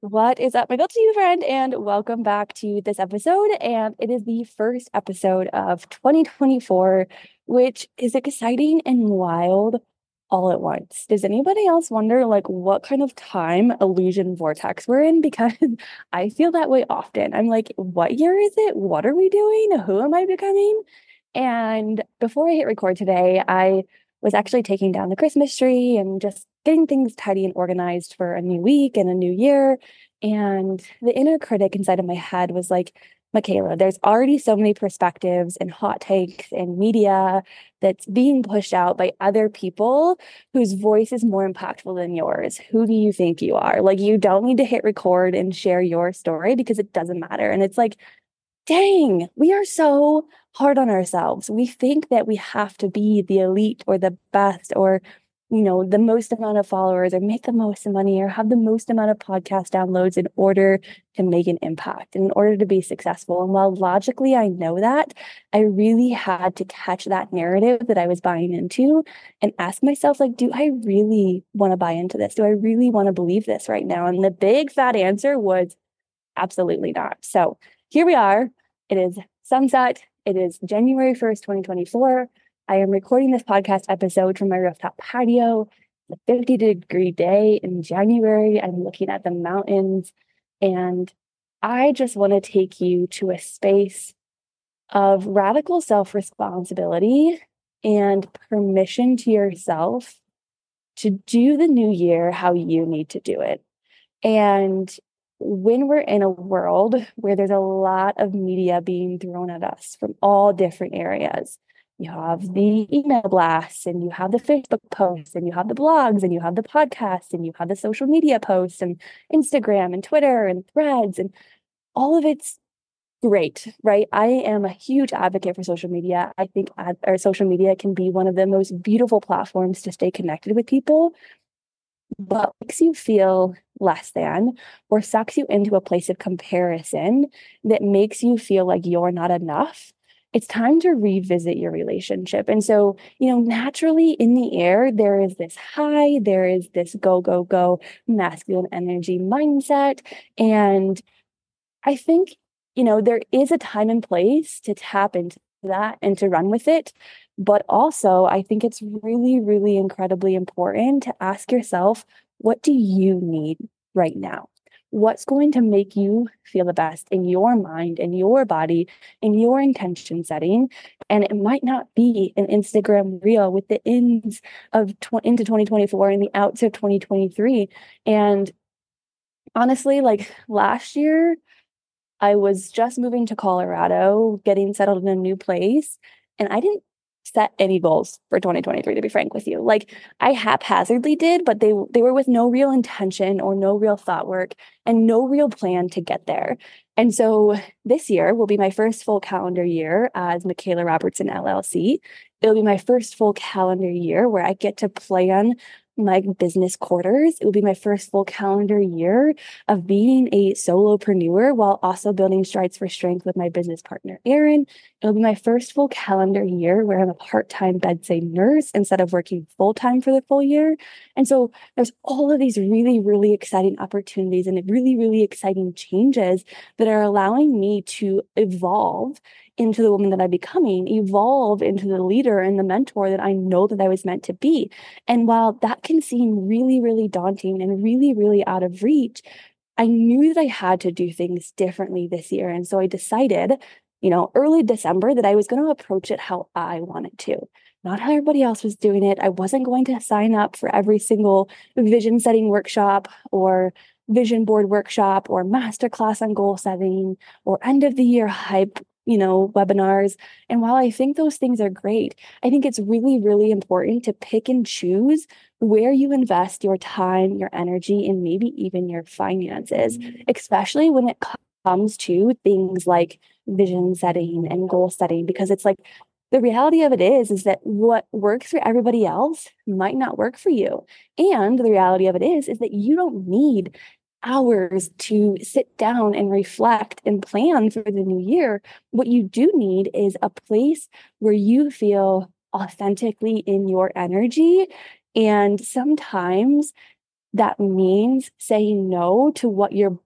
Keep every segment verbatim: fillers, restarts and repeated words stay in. What is up, my Build to You friend, and welcome back to this episode. And it is the first episode of twenty twenty-four, which is exciting and wild all at once. Does anybody else wonder like what kind of time illusion vortex we're in? Because I feel that way often. I'm like, what year is it? What are we doing? Who am I becoming? And before I hit record today, I was actually taking down the Christmas tree and just getting things tidy and organized for a new week and a new year. And the inner critic inside of my head was like, Michaela, there's already so many perspectives and hot takes and media that's being pushed out by other people whose voice is more impactful than yours. Who do you think you are? Like, you don't need to hit record and share your story because it doesn't matter. And it's like, dang, we are so hard on ourselves. We think that we have to be the elite or the best or, you know, the most amount of followers or make the most money or have the most amount of podcast downloads in order to make an impact and in order to be successful. And while logically I know that, I really had to catch that narrative that I was buying into and ask myself, like, do I really want to buy into this? Do I really want to believe this right now? And the big fat answer was absolutely not. So here we are. It is sunset. It is January first, twenty twenty-four. I am recording this podcast episode from my rooftop patio. It's a fifty degree day in January. I'm looking at the mountains, and I just want to take you to a space of radical self-responsibility and permission to yourself to do the new year how you need to do it. And when we're in a world where there's a lot of media being thrown at us from all different areas, you have the email blasts and you have the Facebook posts and you have the blogs and you have the podcasts and you have the social media posts and Instagram and Twitter and Threads, and all of it's great, right? I am a huge advocate for social media. I think ad- or social media can be one of the most beautiful platforms to stay connected with people. But makes you feel less than or sucks you into a place of comparison that makes you feel like you're not enough, it's time to revisit your relationship. And so, you know, naturally in the air, there is this high, there is this go, go, go masculine energy mindset. And I think, you know, there is a time and place to tap into that and to run with it. But also, I think it's really, really incredibly important to ask yourself, what do you need right now? What's going to make you feel the best in your mind, in your body, in your intention setting? And it might not be an Instagram reel with the ins of tw- into twenty twenty-four and the outs of twenty twenty-three. And honestly, like last year, I was just moving to Colorado, getting settled in a new place, and I didn't set any goals for twenty twenty-three, to be frank with you. Like, I haphazardly did, but they they were with no real intention or no real thought work and no real plan to get there. And so this year will be my first full calendar year as Michaela Robertson L L C. It'll be my first full calendar year where I get to plan my business quarters. It will be my first full calendar year of being a solopreneur while also building Strides for Strength with my business partner, Aaron. It'll be my first full calendar year where I'm a part-time bedside nurse instead of working full-time for the full year. And so there's all of these really, really exciting opportunities and really, really exciting changes that are allowing me to evolve into the woman that I'm becoming, evolve into the leader and the mentor that I know that I was meant to be. And while that can seem really, really daunting and really, really out of reach, I knew that I had to do things differently this year. And so I decided, you know, early December that I was going to approach it how I wanted to, not how everybody else was doing it. I wasn't going to sign up for every single vision setting workshop or vision board workshop or masterclass on goal setting or end of the year hype you know, webinars. And while I think those things are great, I think it's really, really important to pick and choose where you invest your time, your energy, and maybe even your finances, especially when it comes to things like vision setting and goal setting, because it's like, the reality of it is, is that what works for everybody else might not work for you. And the reality of it is, is that you don't need hours to sit down and reflect and plan for the new year. What you do need is a place where you feel authentically in your energy. And sometimes that means saying no to what you're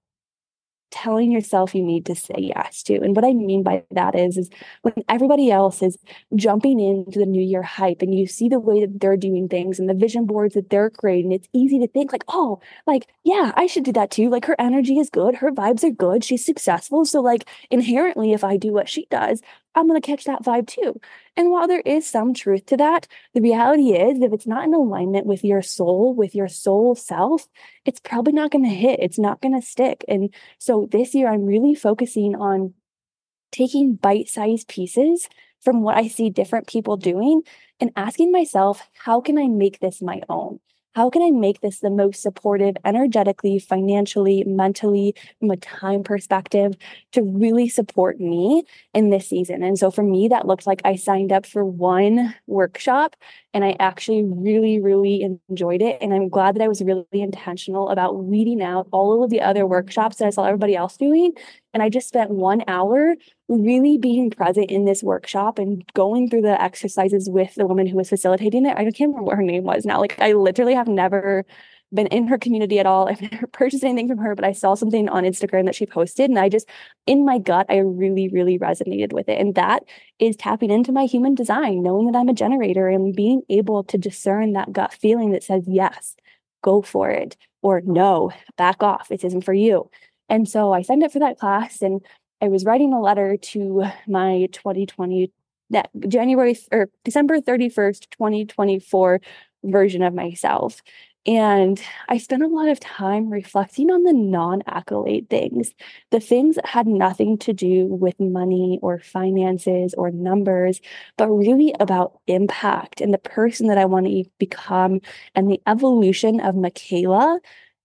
telling yourself you need to say yes to. And what I mean by that is, is when everybody else is jumping into the new year hype and you see the way that they're doing things and the vision boards that they're creating, it's easy to think like, oh, like, yeah, I should do that too. Like her energy is good. Her vibes are good. She's successful. So like inherently, if I do what she does, I'm going to catch that vibe too. And while there is some truth to that, the reality is if it's not in alignment with your soul, with your soul self, it's probably not going to hit. It's not going to stick. And so this year, I'm really focusing on taking bite-sized pieces from what I see different people doing and asking myself, how can I make this my own? How can I make this the most supportive energetically, financially, mentally, from a time perspective to really support me in this season? And so for me, that looked like I signed up for one workshop and I actually really, really enjoyed it. And I'm glad that I was really intentional about weeding out all of the other workshops that I saw everybody else doing. And I just spent one hour really being present in this workshop and going through the exercises with the woman who was facilitating it. I can't remember what her name was now. Like I literally have never been in her community at all. I've never purchased anything from her, but I saw something on Instagram that she posted. And I just, in my gut, I really, really resonated with it. And that is tapping into my human design, knowing that I'm a generator and being able to discern that gut feeling that says, yes, go for it, or no, back off. It isn't for you. And so I signed up for that class and I was writing a letter to my twenty twenty, that January or December thirty-first, twenty twenty-four version of myself. And I spent a lot of time reflecting on the non-accolade things, the things that had nothing to do with money or finances or numbers, but really about impact and the person that I want to become and the evolution of Michaela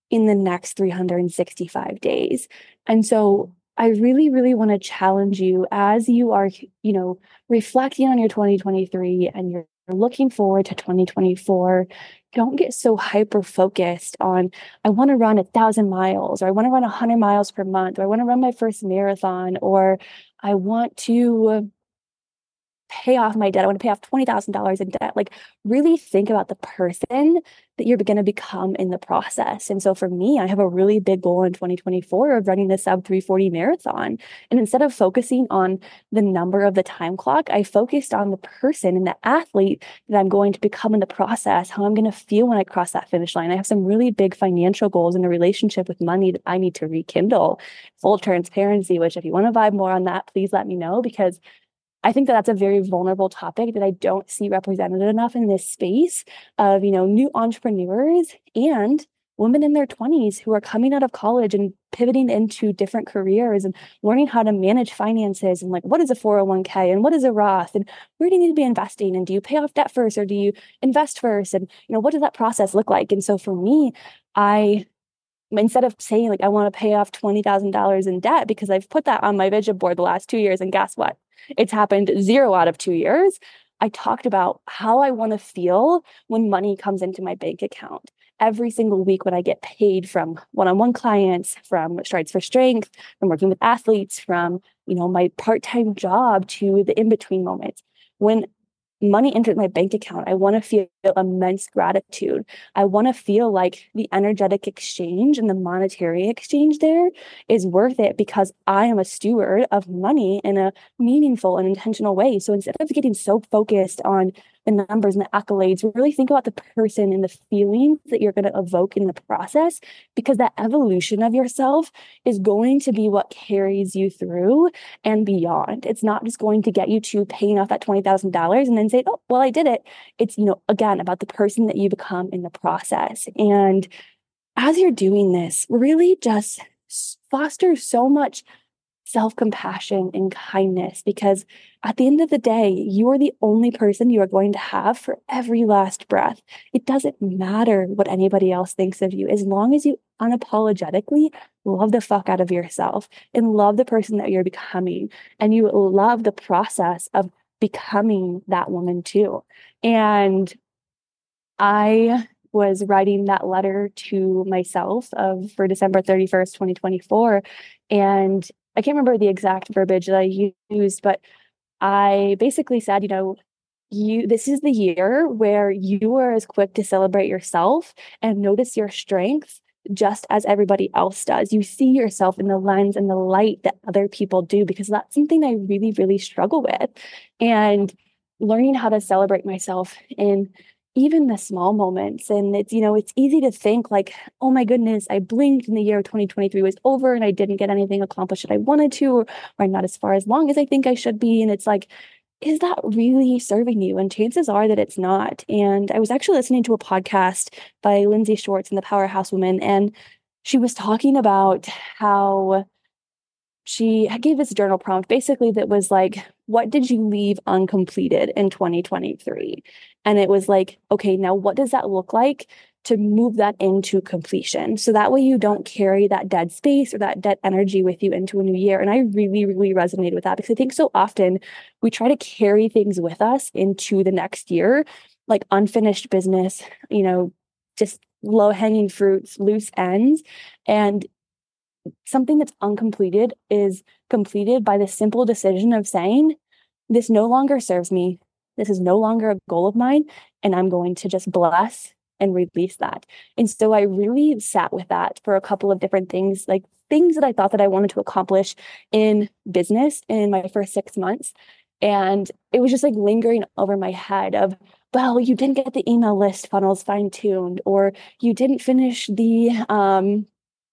in the next three hundred sixty-five days. And so I really, really want to challenge you as you are, you know, reflecting on your twenty twenty-three and you're looking forward to twenty twenty-four. Don't get so hyper-focused on, I want to run a thousand miles, or I want to run a hundred miles per month, or I want to run my first marathon, or I want to pay off my debt. I want to pay off twenty thousand dollars in debt. Like really think about the person that you're going to become in the process. And so for me, I have a really big goal in twenty twenty-four of running the sub three forty marathon. And instead of focusing on the number of the time clock, I focused on the person and the athlete that I'm going to become in the process, how I'm going to feel when I cross that finish line. I have some really big financial goals in a relationship with money that I need to rekindle. Full transparency, which if you want to vibe more on that, please let me know, because I think that that's a very vulnerable topic that I don't see represented enough in this space of, you know, new entrepreneurs and women in their twenties who are coming out of college and pivoting into different careers and learning how to manage finances and like, what is a four oh one k and what is a Roth and where do you need to be investing? And do you pay off debt first or do you invest first? And, you know, what does that process look like? And so for me, I... instead of saying like, I want to pay off twenty thousand dollars in debt because I've put that on my vision board the last two years. And guess what? It's happened zero out of two years. I talked about how I want to feel when money comes into my bank account every single week when I get paid from one-on-one clients, from Strides for Strength, from working with athletes, from, you know, my part-time job to the in-between moments. When money entered my bank account, I want to feel immense gratitude. I want to feel like the energetic exchange and the monetary exchange there is worth it because I am a steward of money in a meaningful and intentional way. So instead of getting so focused on the numbers and the accolades, really think about the person and the feelings that you're going to evoke in the process, because that evolution of yourself is going to be what carries you through and beyond. It's not just going to get you to paying off that twenty thousand dollars and then say, oh, well, I did it. It's, you know, again, about the person that you become in the process. And as you're doing this, really just foster so much self-compassion and kindness, because at the end of the day, you are the only person you are going to have for every last breath. It doesn't matter what anybody else thinks of you, as long as you unapologetically love the fuck out of yourself and love the person that you're becoming, and you love the process of becoming that woman too. And I was writing that letter to myself of for December thirty-first, twenty twenty-four, and I can't remember the exact verbiage that I used, but I basically said, you know, you, this is the year where you are as quick to celebrate yourself and notice your strengths just as everybody else does. You see yourself in the lens and the light that other people do, because that's something I really, really struggle with. And learning how to celebrate myself in even the small moments. And it's, you know, it's easy to think like, oh my goodness, I blinked and the year of twenty twenty-three was over and I didn't get anything accomplished that I wanted to, or, or I'm not as far as long as I think I should be. And it's like, is that really serving you? And chances are that it's not. And I was actually listening to a podcast by Lindsay Schwartz and the Powerhouse Woman, and she was talking about how she gave this journal prompt basically that was like, what did you leave uncompleted in twenty twenty-three? And it was like, okay, now what does that look like to move that into completion? So that way you don't carry that dead space or that dead energy with you into a new year. And I really, really resonated with that, because I think so often we try to carry things with us into the next year, like unfinished business, you know, just low-hanging fruits, loose ends. And something that's uncompleted is completed by the simple decision of saying, this no longer serves me. This is no longer a goal of mine. And I'm going to just bless and release that. And so I really sat with that for a couple of different things, like things that I thought that I wanted to accomplish in business in my first six months. And it was just like lingering over my head of, well, you didn't get the email list funnels fine-tuned, or you didn't finish the, um,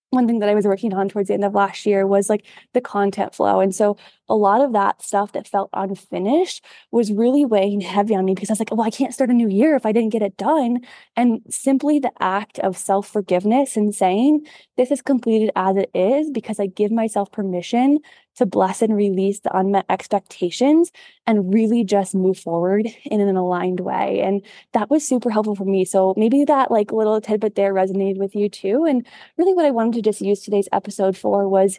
one thing that I was working on towards the end of last year was like the content flow. And so a lot of that stuff that felt unfinished was really weighing heavy on me, because I was like, well, I can't start a new year if I didn't get it done. And simply the act of self-forgiveness and saying, this is completed as it is, because I give myself permission to bless and release the unmet expectations and really just move forward in an aligned way. And that was super helpful for me. So maybe that like little tidbit there resonated with you too. And really what I wanted to just use today's episode for was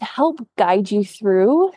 to help guide you through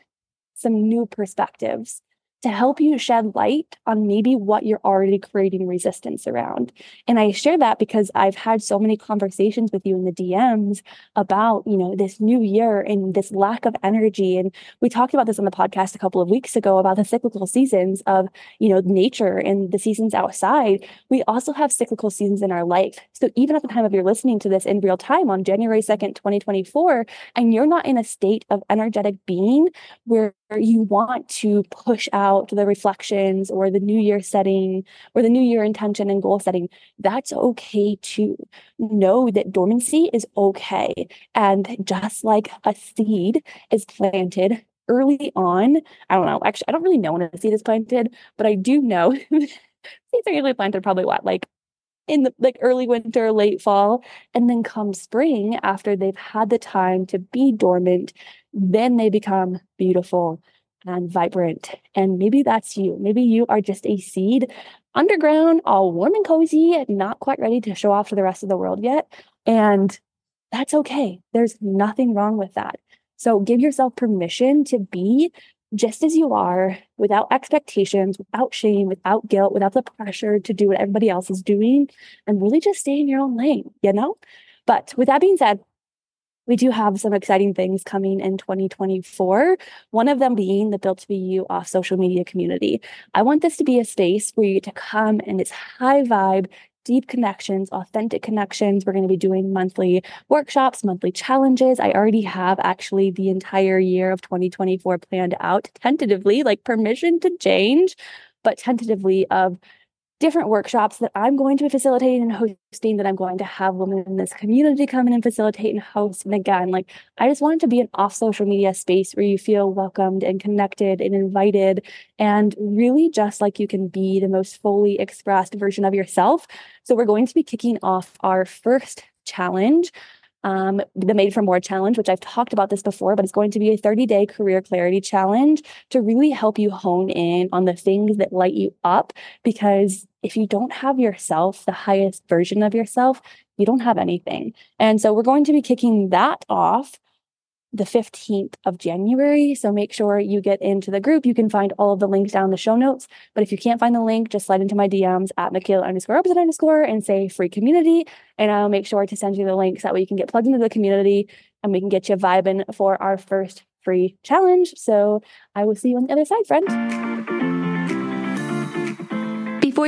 some new perspectives, to help you shed light on maybe what you're already creating resistance around. And I share that because I've had so many conversations with you in the D Ms about, you know, this new year and this lack of energy. And we talked about this on the podcast a couple of weeks ago about the cyclical seasons of, you know, nature and the seasons outside. We also have cyclical seasons in our life. So even at the time of you're listening to this in real time on January second, twenty twenty-four, and you're not in a state of energetic being where you want to push out to the reflections or the new year setting or the new year intention and goal setting, that's okay to know that dormancy is okay. And just like a seed is planted early on, I don't know, actually, I don't really know when a seed is planted, but I do know seeds are usually planted probably what, like in the like early winter, late fall, and then come spring after they've had the time to be dormant, then they become beautiful and vibrant. And maybe that's you. Maybe you are just a seed underground, all warm and cozy, and not quite ready to show off to the rest of the world yet. And that's okay. There's nothing wrong with that. So give yourself permission to be just as you are, without expectations, without shame, without guilt, without the pressure to do what everybody else is doing, and really just stay in your own lane, you know? But with that being said, we do have some exciting things coming in twenty twenty-four, one of them being the Built to Be You off social media community. I want this to be a space where you get to come and it's high vibe, deep connections, authentic connections. We're going to be doing monthly workshops, monthly challenges. I already have actually the entire year of twenty twenty-four planned out tentatively, like permission to change, but tentatively of different workshops that I'm going to be facilitating and hosting, that I'm going to have women in this community come in and facilitate and host. And again, like I just want it to be an off social media space where you feel welcomed and connected and invited, and really just like you can be the most fully expressed version of yourself. So we're going to be kicking off our first challenge um, the Made for More Challenge, which I've talked about this before, but it's going to be a thirty-day career clarity challenge to really help you hone in on the things that light you up. Because if you don't have yourself, the highest version of yourself, you don't have anything. And so we're going to be kicking that off the fifteenth of January. So make sure you get into the group. You can find all of the links down in the show notes. But if you can't find the link, just slide into my D Ms at Michaela underscore Robertson underscore and say free community. And I'll make sure to send you the links. That way you can get plugged into the community and we can get you vibing for our first free challenge. So I will see you on the other side, friend. Before